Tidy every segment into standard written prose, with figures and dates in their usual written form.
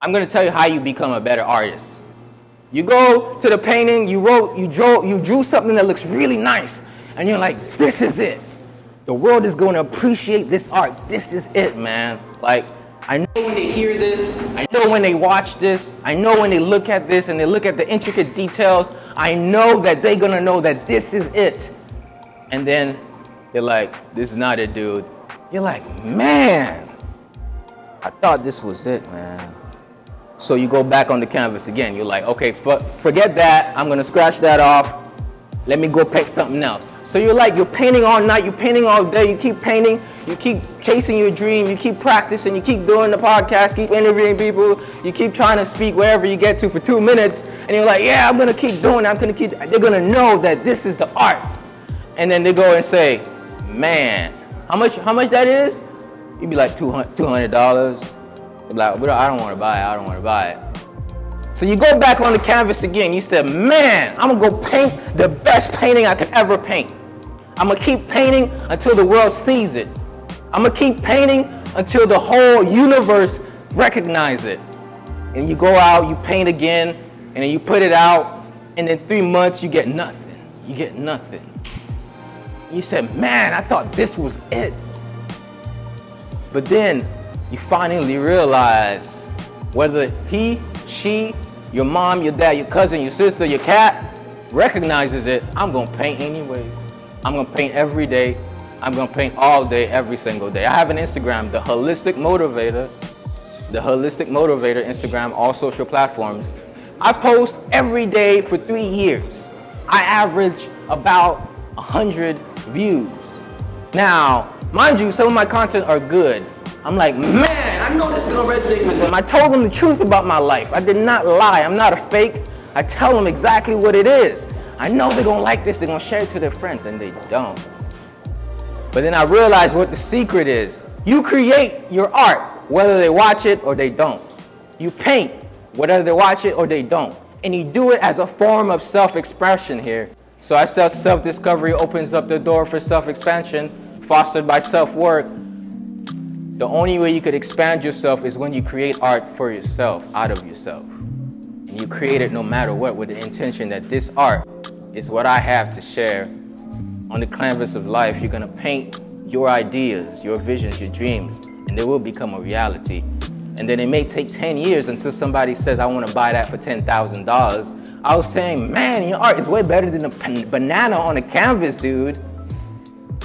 I'm going to tell you how you become a better artist. You go to the painting, you drew something that looks really nice, and you're like, this is it. The world is going to appreciate this art. This is it, man. Like, I know when they hear this, I know when they watch this, I know when they look at this and they look at the intricate details, I know that they're going to know that this is it. And then they're like, this is not it, dude. You're like, man, I thought this was it, man. So you go back on the canvas again. You're like, okay, forget that. I'm going to scratch that off. Let me go pick something else. So you're like, you're painting all night. You're painting all day. You keep painting. You keep chasing your dream. You keep practicing. You keep doing the podcast. Keep interviewing people. You keep trying to speak wherever you get to for 2 minutes. And you're like, yeah, I'm going to keep doing it. They're going to know that this is the art. And then they go and say, man, how much that is? You'd be like, $200. Like, I don't want to buy it. So you go back on the canvas again. You said, man, I'm going to go paint the best painting I could ever paint. I'm going to keep painting until the world sees it. I'm going to keep painting until the whole universe recognizes it. And you go out, you paint again, and then you put it out. And in 3 months, you get nothing. You said, man, I thought this was it. But then you finally realize whether he, she, your mom, your dad, your cousin, your sister, your cat recognizes it, I'm going to paint anyways. I'm going to paint every day. I'm going to paint all day, every single day. I have an Instagram, the Holistic Motivator. The Holistic Motivator Instagram, all social platforms. I post every day for 3 years. I average about 100 views. Now, mind you, some of my content are good. I'm like, man, I know this is going to resonate with them. I told them the truth about my life. I did not lie. I'm not a fake. I tell them exactly what it is. I know they're going to like this. They're going to share it to their friends, and they don't. But then I realized what the secret is. You create your art, whether they watch it or they don't. You paint, whether they watch it or they don't. And you do it as a form of self-expression here. So I said self-discovery opens up the door for self-expansion, fostered by self-work. The only way you could expand yourself is when you create art for yourself, out of yourself. And you create it no matter what, with the intention that this art is what I have to share. On the canvas of life, you're going to paint your ideas, your visions, your dreams, and they will become a reality. And then it may take 10 years until somebody says, I want to buy that for $10,000. I was saying, man, your art is way better than a banana on a canvas, dude.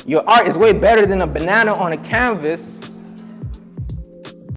Your art is way better than a banana on a canvas.